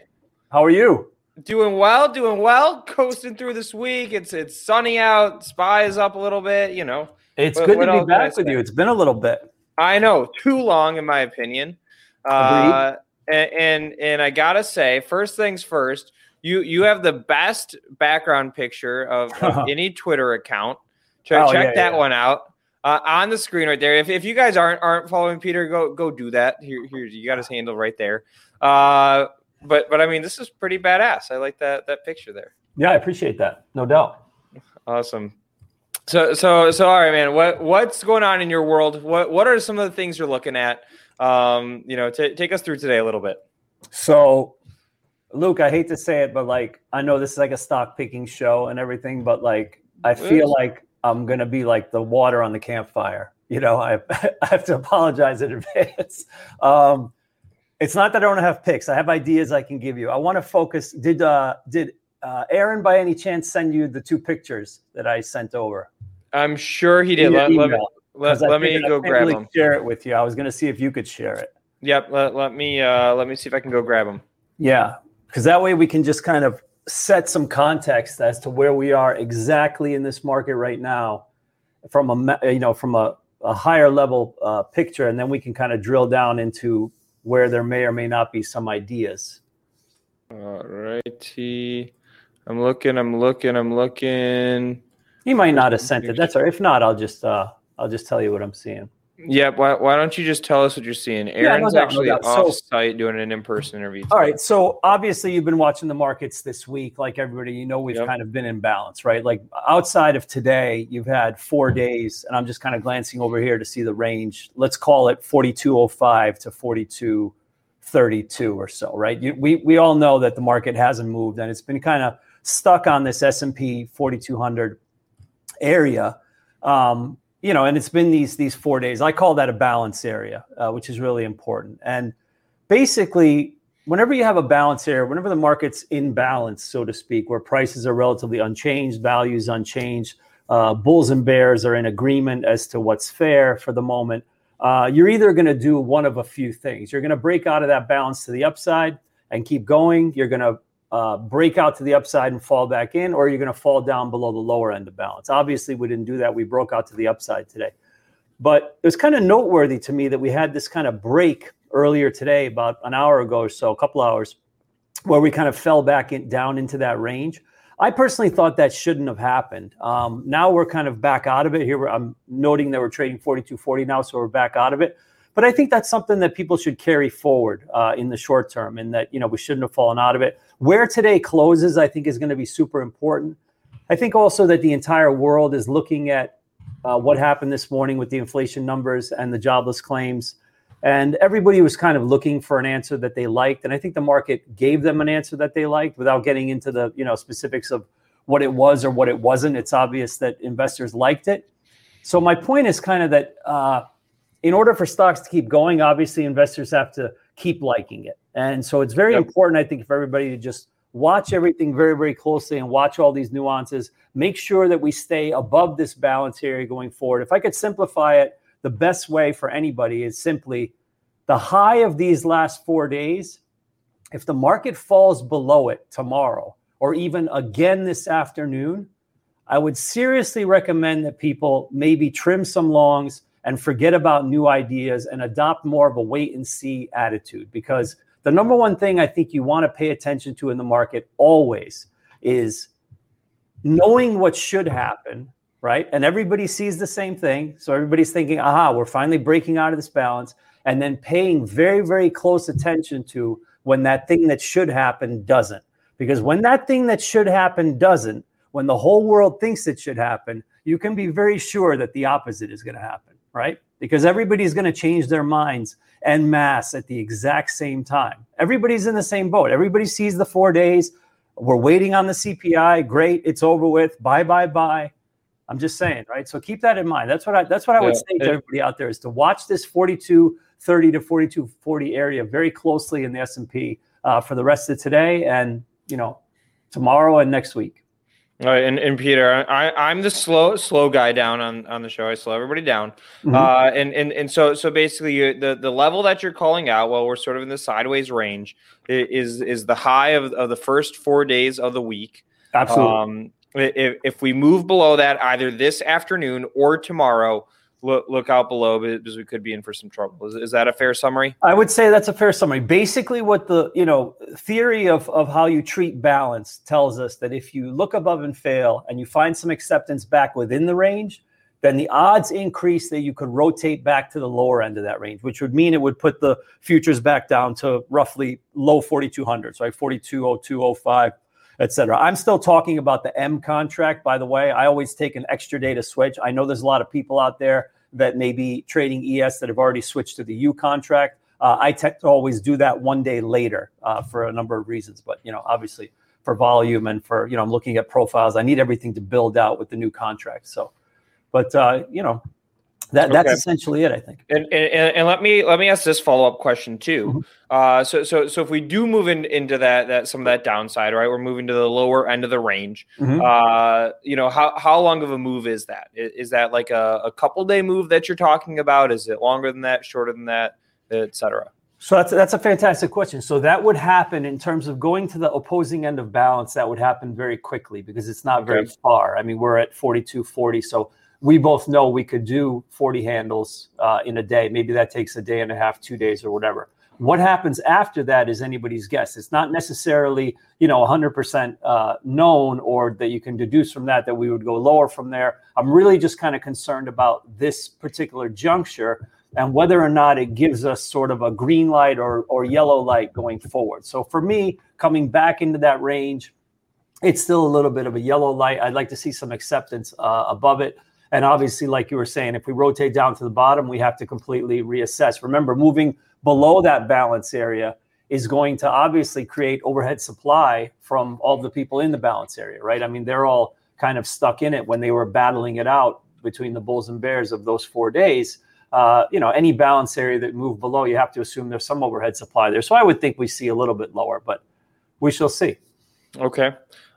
How are you? How are you? Doing well, doing well. Coasting through this week. It's it's sunny out. S P Y is up a little bit. You know, it's what, good what to be back with you. It's been a little bit. I know, too long in my opinion. Uh, and, and and I gotta say, first things first, you you have the best background picture of, of any Twitter account. Check, oh, check yeah, that yeah. one out. Uh, on the screen right there. If if you guys aren't aren't following Peter, go go do that. Here here you got his handle right there. Uh, but but I mean, this is pretty badass. I like that that picture there. Yeah, I appreciate that. No doubt. Awesome. So so so all right, man. What what's going on in your world? What what are some of the things you're looking at? Um, you know, t- take us through today a little bit. So Luke, I hate to say it, but like, I know this is like a stock picking show and everything, but like, I feel like I'm going to be like the water on the campfire. You know, I, I have to apologize in advance. Um, it's not that I don't have picks. I have ideas I can give you. I want to focus. Did, uh, did, uh, Aaron by any chance send you the two pictures that I sent over? I'm sure he did. Let, let me, let, let me go grab really them. Share it with you. I was going to see if you could share it. Yep. Let, let me, uh, let me see if I can go grab them. Yeah. Because that way we can just kind of set some context as to where we are exactly in this market right now from a, you know, from a, a higher level uh, picture. And then we can kind of drill down into where there may or may not be some ideas. All righty. I'm looking, I'm looking, I'm looking. He might not have sent it. That's all right. If not, I'll just, uh, I'll just tell you what I'm seeing. Yeah, why, why don't you just tell us what you're seeing? Aaron's yeah, no actually no off-site so, doing an in-person interview. All right, so obviously you've been watching the markets this week. Like everybody, you know we've yep. kind of been in balance, right? Like outside of today, you've had four days, and I'm just kind of glancing over here to see the range. Let's call it forty-two oh five to forty-two thirty-two or so, right? You, we, we all know that the market hasn't moved, and it's been kind of stuck on this S and P forty-two hundred area. Um You know, and it's been these these four days. I call that a balance area, uh, which is really important. And basically, whenever you have a balance area, whenever the market's in balance, so to speak, where prices are relatively unchanged, values unchanged, uh, bulls and bears are in agreement as to what's fair for the moment, uh, you're either going to do one of a few things. You're going to break out of that balance to the upside and keep going. You're going to Uh, break out to the upside and fall back in, or you're going to fall down below the lower end of balance. Obviously, we didn't do that. We broke out to the upside today. But it was kind of noteworthy to me that we had this kind of break earlier today, about an hour ago or so, a couple hours, where we kind of fell back in, down into that range. I personally thought that shouldn't have happened. Um, now we're kind of back out of it. Here we're, I'm noting that we're trading forty-two forty now, so we're back out of it. But I think that's something that people should carry forward uh, in the short term, and that, you know, we shouldn't have fallen out of it. Where today closes, I think, is going to be super important. I think also that the entire world is looking at uh, what happened this morning with the inflation numbers and the jobless claims. And everybody was kind of looking for an answer that they liked. And I think the market gave them an answer that they liked without getting into the, you know, specifics of what it was or what it wasn't. It's obvious that investors liked it. So my point is kind of that... Uh, In order for stocks to keep going, obviously investors have to keep liking it. And so it's very yep. important, I think, for everybody to just watch everything very, very closely and watch all these nuances. Make sure that we stay above this balance area going forward. If I could simplify it, the best way for anybody is simply the high of these last four days. If the market falls below it tomorrow or even again this afternoon, I would seriously recommend that people maybe trim some longs and forget about new ideas and adopt more of a wait and see attitude. Because the number one thing I think you want to pay attention to in the market always is knowing what should happen, right? And everybody sees the same thing. So everybody's thinking, aha, we're finally breaking out of this balance. And then paying very, very close attention to when that thing that should happen doesn't. Because when that thing that should happen doesn't, when the whole world thinks it should happen, you can be very sure that the opposite is going to happen. Right? Because everybody's going to change their minds en masse at the exact same time. Everybody's in the same boat. Everybody sees the four days. We're waiting on the C P I. Great. It's over with. Bye, bye, bye. I'm just saying, right? So keep that in mind. That's what I, that's what I would yeah. say to everybody out there is to watch this forty-two thirty to forty-two forty area very closely in the S and P uh, for the rest of today and, you know, tomorrow and next week. All right, and, and Peter, I, I'm the slow slow guy down on, on the show. I slow everybody down. Mm-hmm. Uh, and, and and so so basically, you, the, the level that you're calling out, well, we're sort of in the sideways range, is is the high of, of the first four days of the week. Absolutely. Um, if, if we move below that either this afternoon or tomorrow, look, look out below because we could be in for some trouble. Is, is that a fair summary? I would say that's a fair summary. Basically what the, you know, theory of, of how you treat balance tells us that if you look above and fail and you find some acceptance back within the range, then the odds increase that you could rotate back to the lower end of that range, which would mean it would put the futures back down to roughly low forty-two hundreds, right? forty-two oh two oh five, et cetera. I'm still talking about the M contract, by the way. I always take an extra day to switch. I know there's a lot of people out there that may be trading E S that have already switched to the U contract. Uh, I tend to always do that one day later uh, for a number of reasons, but, you know, obviously for volume and for, you know, I'm looking at profiles. I need everything to build out with the new contract. So, but, uh, you know, that that's okay. essentially it, I think. And, and and let me let me ask this follow-up question too. Mm-hmm. Uh, so so so if we do move in, into that that some of that downside, right? We're moving to the lower end of the range. Mm-hmm. Uh, you know, how how long of a move is that? Is that like a, a couple day move that you're talking about? Is it longer than that? Shorter than that? Et cetera. So that's that's a fantastic question. So that would happen in terms of going to the opposing end of balance. That would happen very quickly because it's not very okay. far. I mean, we're at forty-two forty, so. We both know we could do forty handles uh, in a day. Maybe that takes a day and a half, two days or whatever. What happens after that is anybody's guess. It's not necessarily, you know, one hundred percent uh, known or that you can deduce from that that we would go lower from there. I'm really just kind of concerned about this particular juncture and whether or not it gives us sort of a green light or, or yellow light going forward. So for me, coming back into that range, it's still a little bit of a yellow light. I'd like to see some acceptance uh, above it. And obviously, like you were saying, if we rotate down to the bottom, we have to completely reassess. Remember, moving below that balance area is going to obviously create overhead supply from all the people in the balance area, right? I mean, they're all kind of stuck in it when they were battling it out between the bulls and bears of those four days. Uh, you know, any balance area that moved below, you have to assume there's some overhead supply there. So I would think we see a little bit lower, but we shall see. Okay.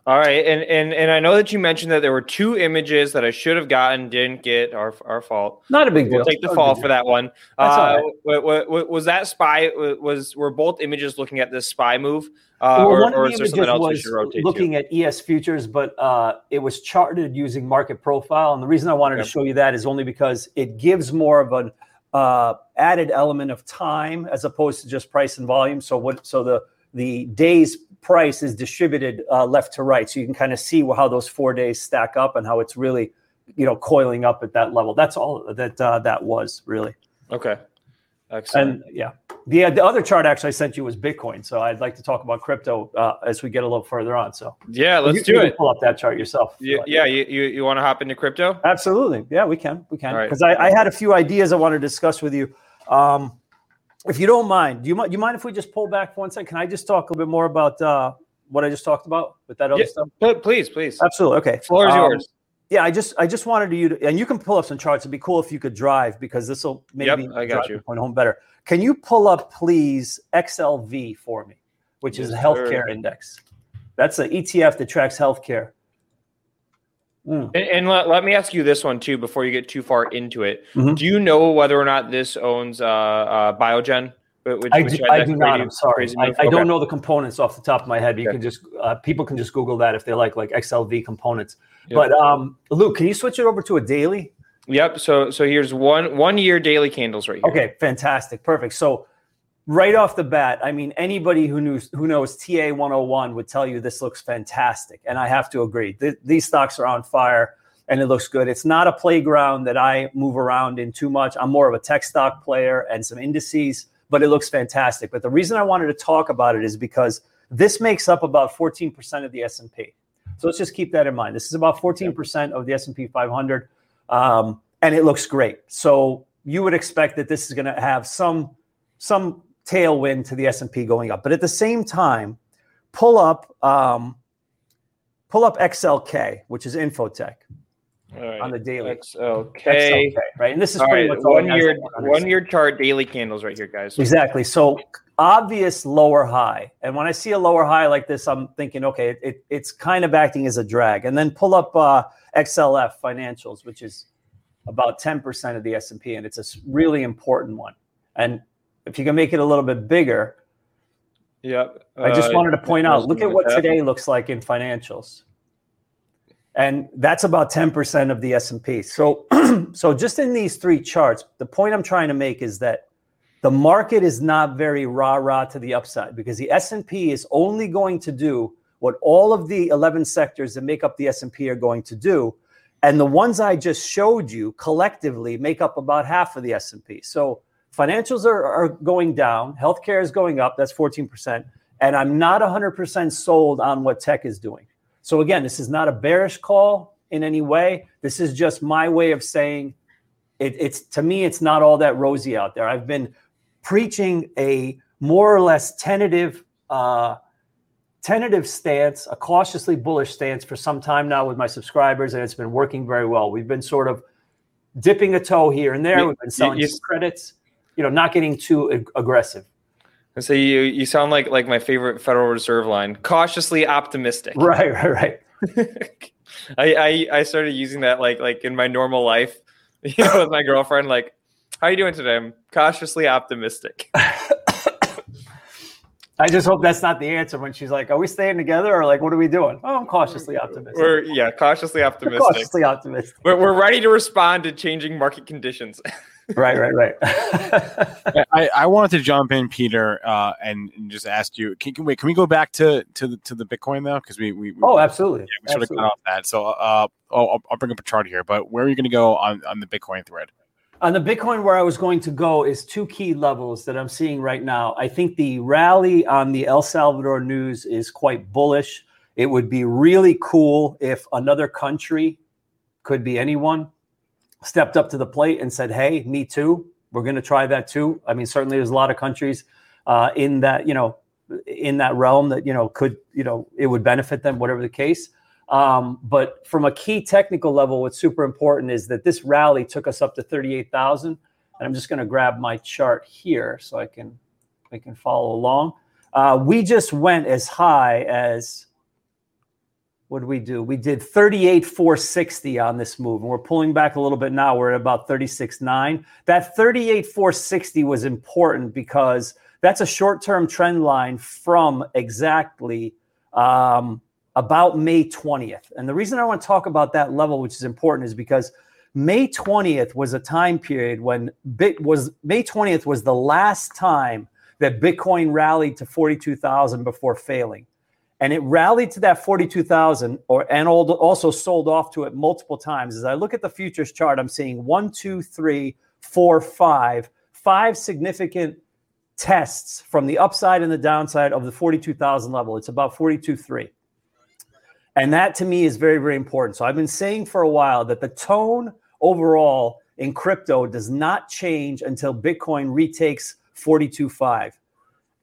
All right, and, and and I know that you mentioned that there were two images that I should have gotten, didn't get, our our fault. Not a big deal. We'll take the fall for that one. Uh, right. Was that spy? Was were both images looking at this spy move, uh, well, or, or is there something else we should rotate? Looking to? At E S futures, but uh, it was charted using market profile, and the reason I wanted okay. to show you that is only because it gives more of an uh, added element of time as opposed to just price and volume. So what? So the the days. Price is distributed uh, left to right, so you can kind of see how those four days stack up and how it's really, you know, coiling up at that level. That's all that uh, that was really. Okay, excellent. And yeah, the the other chart actually I sent you was Bitcoin, so I'd like to talk about crypto uh, as we get a little further on. So yeah, let's you, do you it. Can pull up that chart yourself. You, yeah, you you, you want to hop into crypto? Absolutely. Yeah, we can. We can because right. I, I had a few ideas I wanted to discuss with you. Um, If you don't mind, do you mind, you mind if we just pull back for one second? Can I just talk a little bit more about uh, what I just talked about with that other yeah, stuff? Please, please. Absolutely. Okay. Floor is um, yours. Yeah, I just I just wanted you to, and you can pull up some charts. It'd be cool if you could drive because this will maybe yep, I got you. Point home better. Can you pull up, please, X L V for me, which yes, is the healthcare sir. Index? That's an E T F that tracks healthcare. Mm. And, and let, let me ask you this one, too, before you get too far into it. Mm-hmm. Do you know whether or not this owns uh, uh, Biogen? Which, I do, which I do not. I'm sorry. I, I don't know the components off the top of my head. You okay. can just uh, people can just Google that if they like, like X L V components. Yep. But, um, Luke, can you switch it over to a daily? Yep. So so here's one one year daily candles right here. Okay, fantastic. Perfect. So right off the bat, I mean, anybody who knows who knows T A one oh one would tell you this looks fantastic, and I have to agree. Th- these stocks are on fire, and it looks good. It's not a playground that I move around in too much. I'm more of a tech stock player and some indices, but it looks fantastic. But the reason I wanted to talk about it is because this makes up about fourteen percent of the S and P. So let's just keep that in mind. This is about fourteen percent of the S and P five hundred, um, and it looks great. So you would expect that this is going to have some some tailwind to the S and P going up. But at the same time, pull up um, pull up X L K, which is Infotech right. on the daily. X L K. X L K, right? And this is all pretty right. much all one year, one year chart daily candles right here, guys. Exactly. So obvious lower high. And when I see a lower high like this, I'm thinking, okay, it, it's kind of acting as a drag. And then pull up uh, X L F Financials, which is about ten percent of the S and P, and it's a really important one. And if you can make it a little bit bigger. Yeah. Uh, I just wanted to point out, look at what today looks like in financials. And that's about ten percent of the S and P. So, so just in these three charts, the point I'm trying to make is that the market is not very rah-rah to the upside because the S and P is only going to do what all of the eleven sectors that make up the S and P are going to do. And the ones I just showed you collectively make up about half of the S and P. So financials are, are going down. Healthcare is going up. That's fourteen percent. And I'm not one hundred percent sold on what tech is doing. So again, this is not a bearish call in any way. This is just my way of saying it, it's to me, it's not all that rosy out there. I've been preaching a more or less tentative uh, tentative stance, a cautiously bullish stance for some time now with my subscribers, and it's been working very well. We've been sort of dipping a toe here and there. You, We've been selling you, you, credits, you know, not getting too ag- aggressive. And so you you sound like like my favorite Federal Reserve line, cautiously optimistic. Right, right, right. I, I I started using that like like in my normal life, you know, with my girlfriend. Like, how are you doing today? I'm cautiously optimistic. I just hope that's not the answer when she's like, "Are we staying together?" Or like, "What are we doing?" Oh, I'm cautiously optimistic. We're yeah, cautiously optimistic. Cautiously optimistic. We're we're ready to respond to changing market conditions. Right, right, right. I, I wanted to jump in, Peter, uh, and, and just ask you. Can, can wait? Can we go back to to the, to the Bitcoin though? Because we, we, we oh, absolutely. Yeah, we sort absolutely. of got off that. So, uh, oh, I'll, I'll bring up a chart here. But where are you going to go on, on the Bitcoin thread? On the Bitcoin, where I was going to go is two key levels that I'm seeing right now. I think the rally on the El Salvador news is quite bullish. It would be really cool if another country, could be anyone, stepped up to the plate and said, "Hey, me too. We're going to try that too." I mean, certainly there's a lot of countries uh, in that, you know, in that realm that, you know, could, you know, it would benefit them, whatever the case. Um, but from a key technical level, what's super important is that this rally took us up to thirty-eight thousand. And I'm just going to grab my chart here so I can, I can follow along. Uh, we just went as high as, what did we do? We did thirty-eight four sixty on this move, and we're pulling back a little bit now. We're at about thirty-six nine. That thirty-eight four sixty was important because that's a short-term trend line from exactly um, about May twentieth. And the reason I want to talk about that level, which is important, is because May twentieth was a time period when Bit was May twentieth was the last time that Bitcoin rallied to forty-two thousand before failing. And it rallied to that forty-two thousand or and also sold off to it multiple times. As I look at the futures chart, I'm seeing one, two, three, four, five, five significant tests from the upside and the downside of the forty-two thousand level. It's about forty-two three. And that to me is very, very important. So I've been saying for a while that the tone overall in crypto does not change until Bitcoin retakes forty-two five.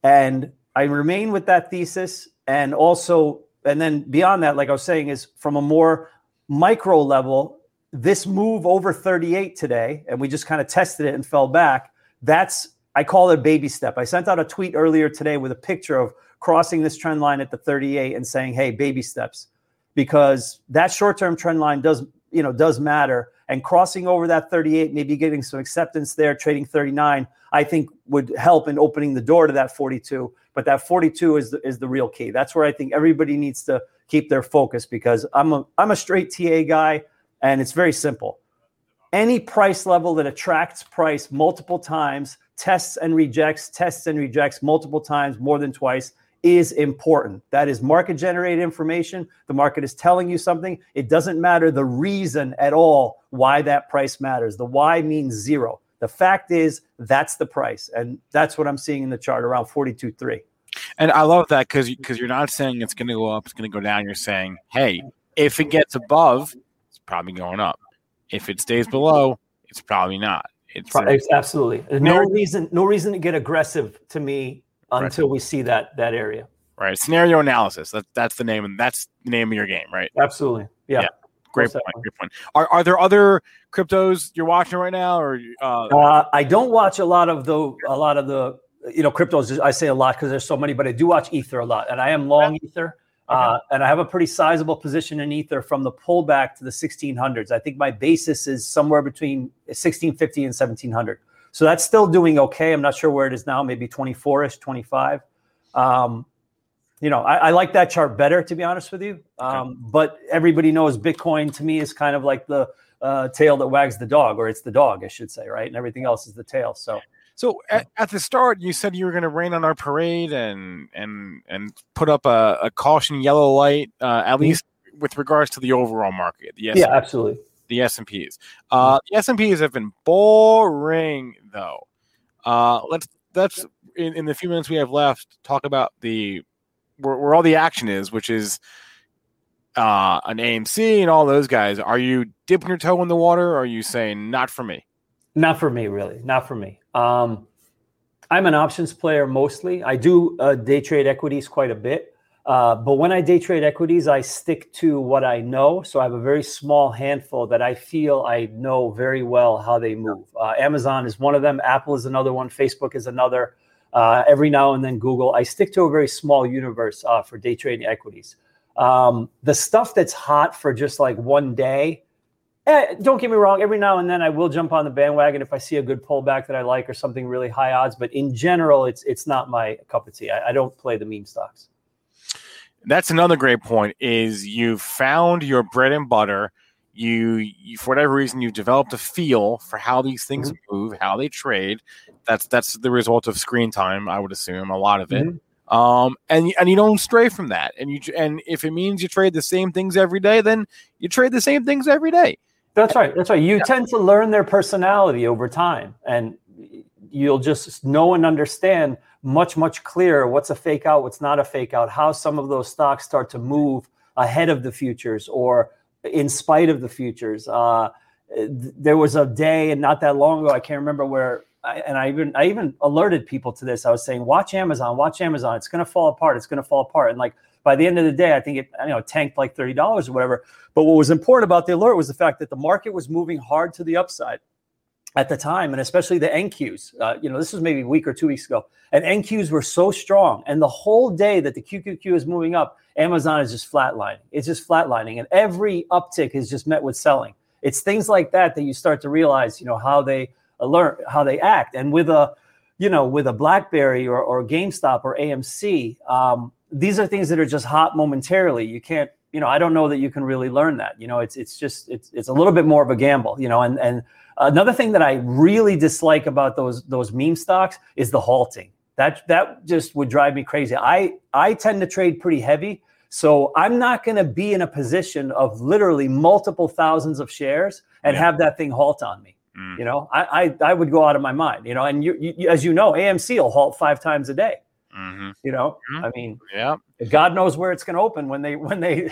And I remain with that thesis. And also, and then beyond that, like I was saying, is from a more micro level, this move over thirty-eight today, and we just kind of tested it and fell back. That's, I call it a baby step. I sent out a tweet earlier today with a picture of crossing this trend line at the thirty-eight and saying, "Hey, baby steps," because that short-term trend line does, you know, does matter. And crossing over that thirty-eight, maybe getting some acceptance there, trading thirty-nine, I think would help in opening the door to that forty-two. But that forty-two is the, is the real key. That's where I think everybody needs to keep their focus, because I'm a I'm a straight T A guy, and it's very simple. Any price level that attracts price multiple times, tests and rejects, tests and rejects multiple times, more than twice, is important. That is market-generated information. The market is telling you something. It doesn't matter the reason at all why that price matters. The why means zero. The fact is that's the price, and that's what I'm seeing in the chart around forty-two three. And I love that, because because you're not saying it's going to go up, it's going to go down. You're saying, hey, if it gets above, it's probably going up. If it stays below, it's probably not. It's, probably, it's absolutely there's no reason. No reason to get aggressive to me until right. we see that that area. Right, scenario analysis. That that's the name, and that's the name of your game, right? Absolutely. Yeah. yeah. Great point. Great point. Are are there other cryptos you're watching right now, or uh, uh, I don't watch a lot of the a lot of the you know cryptos. I say a lot because there's so many, but I do watch Ether a lot, and I am long okay. Ether, uh, okay. and I have a pretty sizable position in Ether from the pullback to the sixteen hundreds. I think my basis is somewhere between sixteen fifty and seventeen hundred. So that's still doing okay. I'm not sure where it is now. Maybe twenty-four-ish, twenty-five. Um, You know, I, I like that chart better, to be honest with you. Um, okay. But everybody knows Bitcoin, to me, is kind of like the uh, tail that wags the dog, or it's the dog, I should say, right? And everything else is the tail. So, so at, at the start, you said you were going to rain on our parade and and and put up a, a caution yellow light, uh, at least with regards to the overall market. The S and P, yeah, absolutely. The S and Ps. Uh, the S and Ps have been boring, though. Uh, let's let's in, in the few minutes we have left talk about the. Where, where all the action is, which is uh, an A M C and all those guys. Are you dipping your toe in the water, or are you saying not for me? Not for me, really. Not for me. Um, I'm an options player mostly. I do uh, day trade equities quite a bit. Uh, but when I day trade equities, I stick to what I know. So I have a very small handful that I feel I know very well how they move. Uh, Amazon is one of them. Apple is another one. Facebook is another. Uh, every now and then Google. I stick to a very small universe uh, for day trading equities. Um, the stuff that's hot for just like one day, eh, don't get me wrong, every now and then I will jump on the bandwagon if I see a good pullback that I like or something really high odds. But in general, it's it's not my cup of tea. I, I don't play the meme stocks. That's another great point, is you found your bread and butter. You, you for whatever reason, you've developed a feel for how these things mm-hmm. move, how they trade. That's that's the result of screen time, I would assume, a lot of it. Mm-hmm. Um, and, and you don't stray from that. And you and if it means you trade the same things every day, then you trade the same things every day. That's right. That's right. You yeah. tend to learn their personality over time, and you'll just know and understand much, much clearer what's a fake out, what's not a fake out, how some of those stocks start to move ahead of the futures or in spite of the futures. Uh, there was a day and not that long ago, I can't remember where, I, and I even I even alerted people to this. I was saying, watch Amazon, watch Amazon. It's going to fall apart. It's going to fall apart. And like by the end of the day, I think it you know tanked like thirty dollars or whatever. But what was important about the alert was the fact that the market was moving hard to the upside at the time, and especially the N Qs. Uh, you know, this was maybe a week or two weeks ago, and N Qs were so strong. And the whole day that the Q Q Q is moving up, Amazon is just flatlining. It's just flatlining, and every uptick is just met with selling. It's things like that that you start to realize, you know, how they learn how they act. And with a, you know, with a BlackBerry or, or GameStop or A M C, um, these are things that are just hot momentarily. You can't, you know, I don't know that you can really learn that. You know, it's it's just it's it's a little bit more of a gamble. You know, and and another thing that I really dislike about those those meme stocks is the halting. That that just would drive me crazy. I I tend to trade pretty heavy, so I'm not going to be in a position of literally multiple thousands of shares and yeah. have that thing halt on me. Mm. You know, I, I I would go out of my mind. You know, and you, you as you know, A M C will halt five times a day. Mm-hmm. You know, mm-hmm. I mean, yeah. God knows where it's going to open when they when they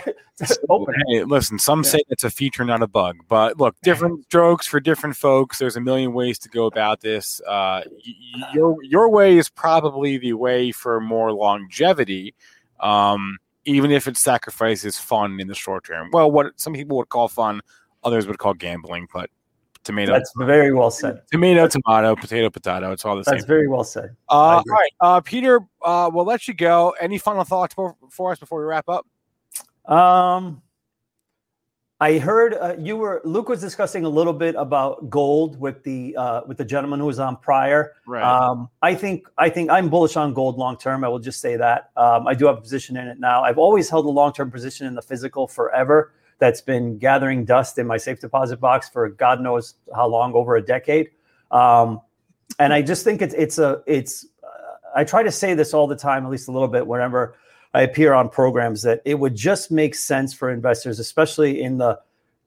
open. Hey, it. Listen, some yeah. say it's a feature, not a bug. But look, different strokes for different folks. There's a million ways to go about this. Uh, your your way is probably the way for more longevity. Um, even if it sacrifices fun in the short term. Well, what some people would call fun, others would call gambling, but. Tomato. That's very well said. Tomato, tomato, potato, potato. It's all the That's same. That's very well said. Uh, all right, uh, Peter, uh, we'll let you go. Any final thoughts for, for us before we wrap up? Um, I heard uh, you were Luke was discussing a little bit about gold with the uh, with the gentleman who was on prior. Right. Um, I think I think I'm bullish on gold long term. I will just say that um, I do have a position in it now. I've always held a long term position in the physical forever. That's been gathering dust in my safe deposit box for God knows how long, over a decade. Um, and I just think it's, it's a, it's, uh, I try to say this all the time, at least a little bit, whenever I appear on programs, that it would just make sense for investors, especially in the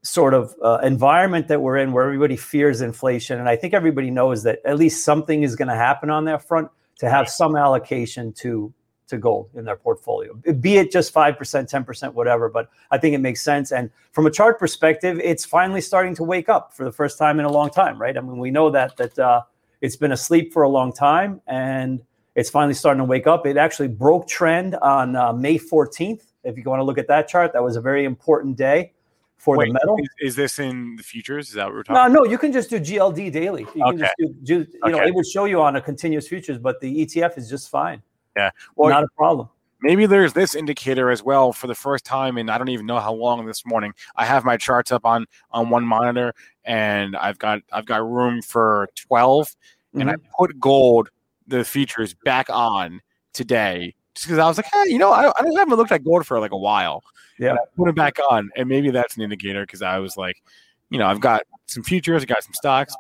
sort of uh, environment that we're in where everybody fears inflation. And I think everybody knows that at least something is going to happen on that front, to have some allocation to to gold in their portfolio, be it just five percent, ten percent, whatever. But I think it makes sense. And from a chart perspective, it's finally starting to wake up for the first time in a long time, right? I mean, we know that, that uh, it's been asleep for a long time, and it's finally starting to wake up. It actually broke trend on uh, May fourteenth. If you want to look at that chart, that was a very important day for Wait, the metal. Is, is this in the futures? Is that what we're talking no, about? No, you can just do G L D daily. You okay. can just do, do, you okay. know, it would show you on a continuous futures, but the E T F is just fine. Yeah, well, not a problem. Maybe there's this indicator as well. For the first time in I don't even know how long this morning, I have my charts up on on one monitor, and I've got I've got room for twelve, mm-hmm. and I put gold, the features, back on today just because I was like, hey, you know, I, I haven't looked at gold for like a while. Yeah, and I put it back on, and maybe that's an indicator because I was like, you know, I've got some futures, I got some stocks,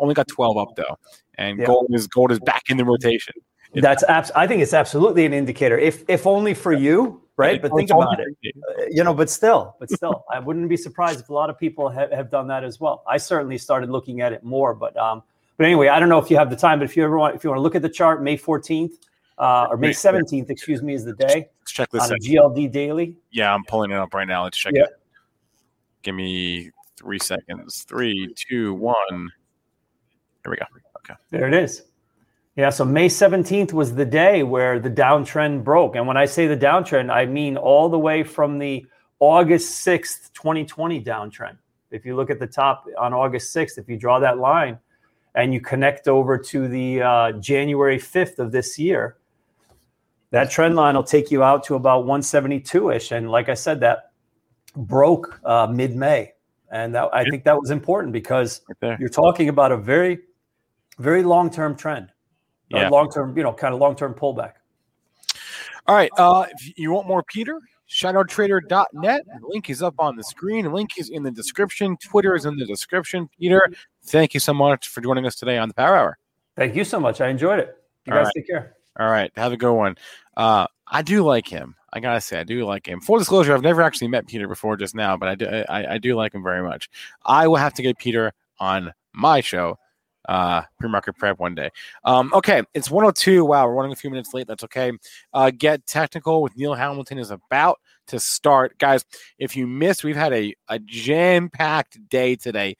only got twelve up though, and yeah. gold is gold is back in the rotation. If That's abs- I think it's absolutely an indicator, if if only for you, right? But think about it, you know. But still, but still, I wouldn't be surprised if a lot of people have, have done that as well. I certainly started looking at it more, but um, but anyway, I don't know if you have the time, but if you ever want, if you want to look at the chart, May fourteenth uh, or May seventeenth, excuse me, is the day. Let's check this on a G L D daily. Yeah, I'm pulling it up right now. Let's check yeah. it. Give me three seconds. Three, two, one. Here we go. Okay, there it is. Yeah, so May seventeenth was the day where the downtrend broke. And when I say the downtrend, I mean all the way from the August sixth, twenty twenty downtrend. If you look at the top on August sixth, if you draw that line and you connect over to the uh, January fifth of this year, that trend line will take you out to about one seventy-two-ish. And like I said, that broke uh, mid-May. And that, I think that was important because okay. you're talking about a very, very long-term trend, yeah. long-term, you know, kind of long-term pullback. All right. Uh, if you want more, Peter, shadow trader dot net. Link is up on the screen. Link is in the description. Twitter is in the description. Peter, thank you so much for joining us today on the Power Hour. Thank you so much. I enjoyed it. You All guys right. take care. All right. Have a good one. Uh, I do like him. I got to say, I do like him. Full disclosure, I've never actually met Peter before just now, but I do, I, I do like him very much. I will have to get Peter on my show, uh, Pre-Market Prep, one day. Um, okay, it's one oh two. Wow, we're running a few minutes late. That's okay. Uh, Get Technical with Neil Hamilton is about to start. Guys, if you missed, we've had a, a jam-packed day today.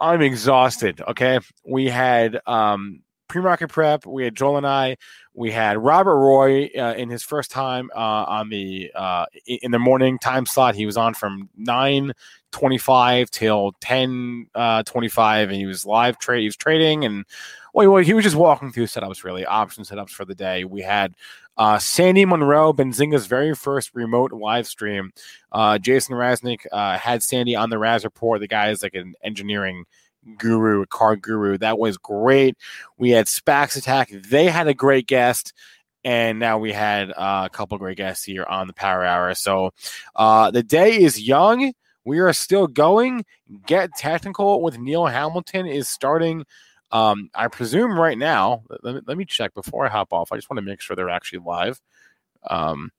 I'm exhausted, okay? We had... Um, Pre-Market Prep, we had Joel and I, we had Robert Roy uh, in his first time uh, on the uh, in the morning time slot. He was on from nine twenty-five till ten twenty-five, and he was live trade. He was trading, and well, he was just walking through setups, really, option setups for the day. We had uh, Sandy Monroe, Benzinga's very first remote live stream. Uh, Jason Raznick uh, had Sandy on the Raz Report. The guy is like an engineering guru, car guru. That was great. We had SPAC's Attack. They had a great guest, and now we had uh, a couple great guests here on the Power Hour. So uh, the day is young. We are still going. Get Technical with Neil Hamilton is starting, um, I presume, right now. Let me, let me check before I hop off. I just want to make sure they're actually live, because um,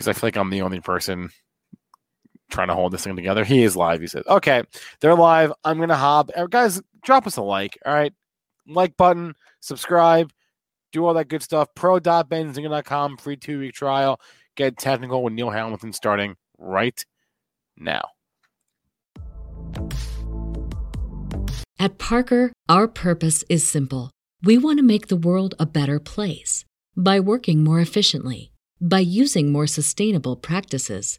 I feel like I'm the only person trying to hold this thing together. He is live. He says, okay, they're live. I'm going to hop. Guys, drop us a like. All right. Like button, subscribe, do all that good stuff. pro dot benzinga dot com, free two week trial. Get Technical with Neil Hamilton starting right now. At Parker, our purpose is simple. We want to make the world a better place by working more efficiently, by using more sustainable practices,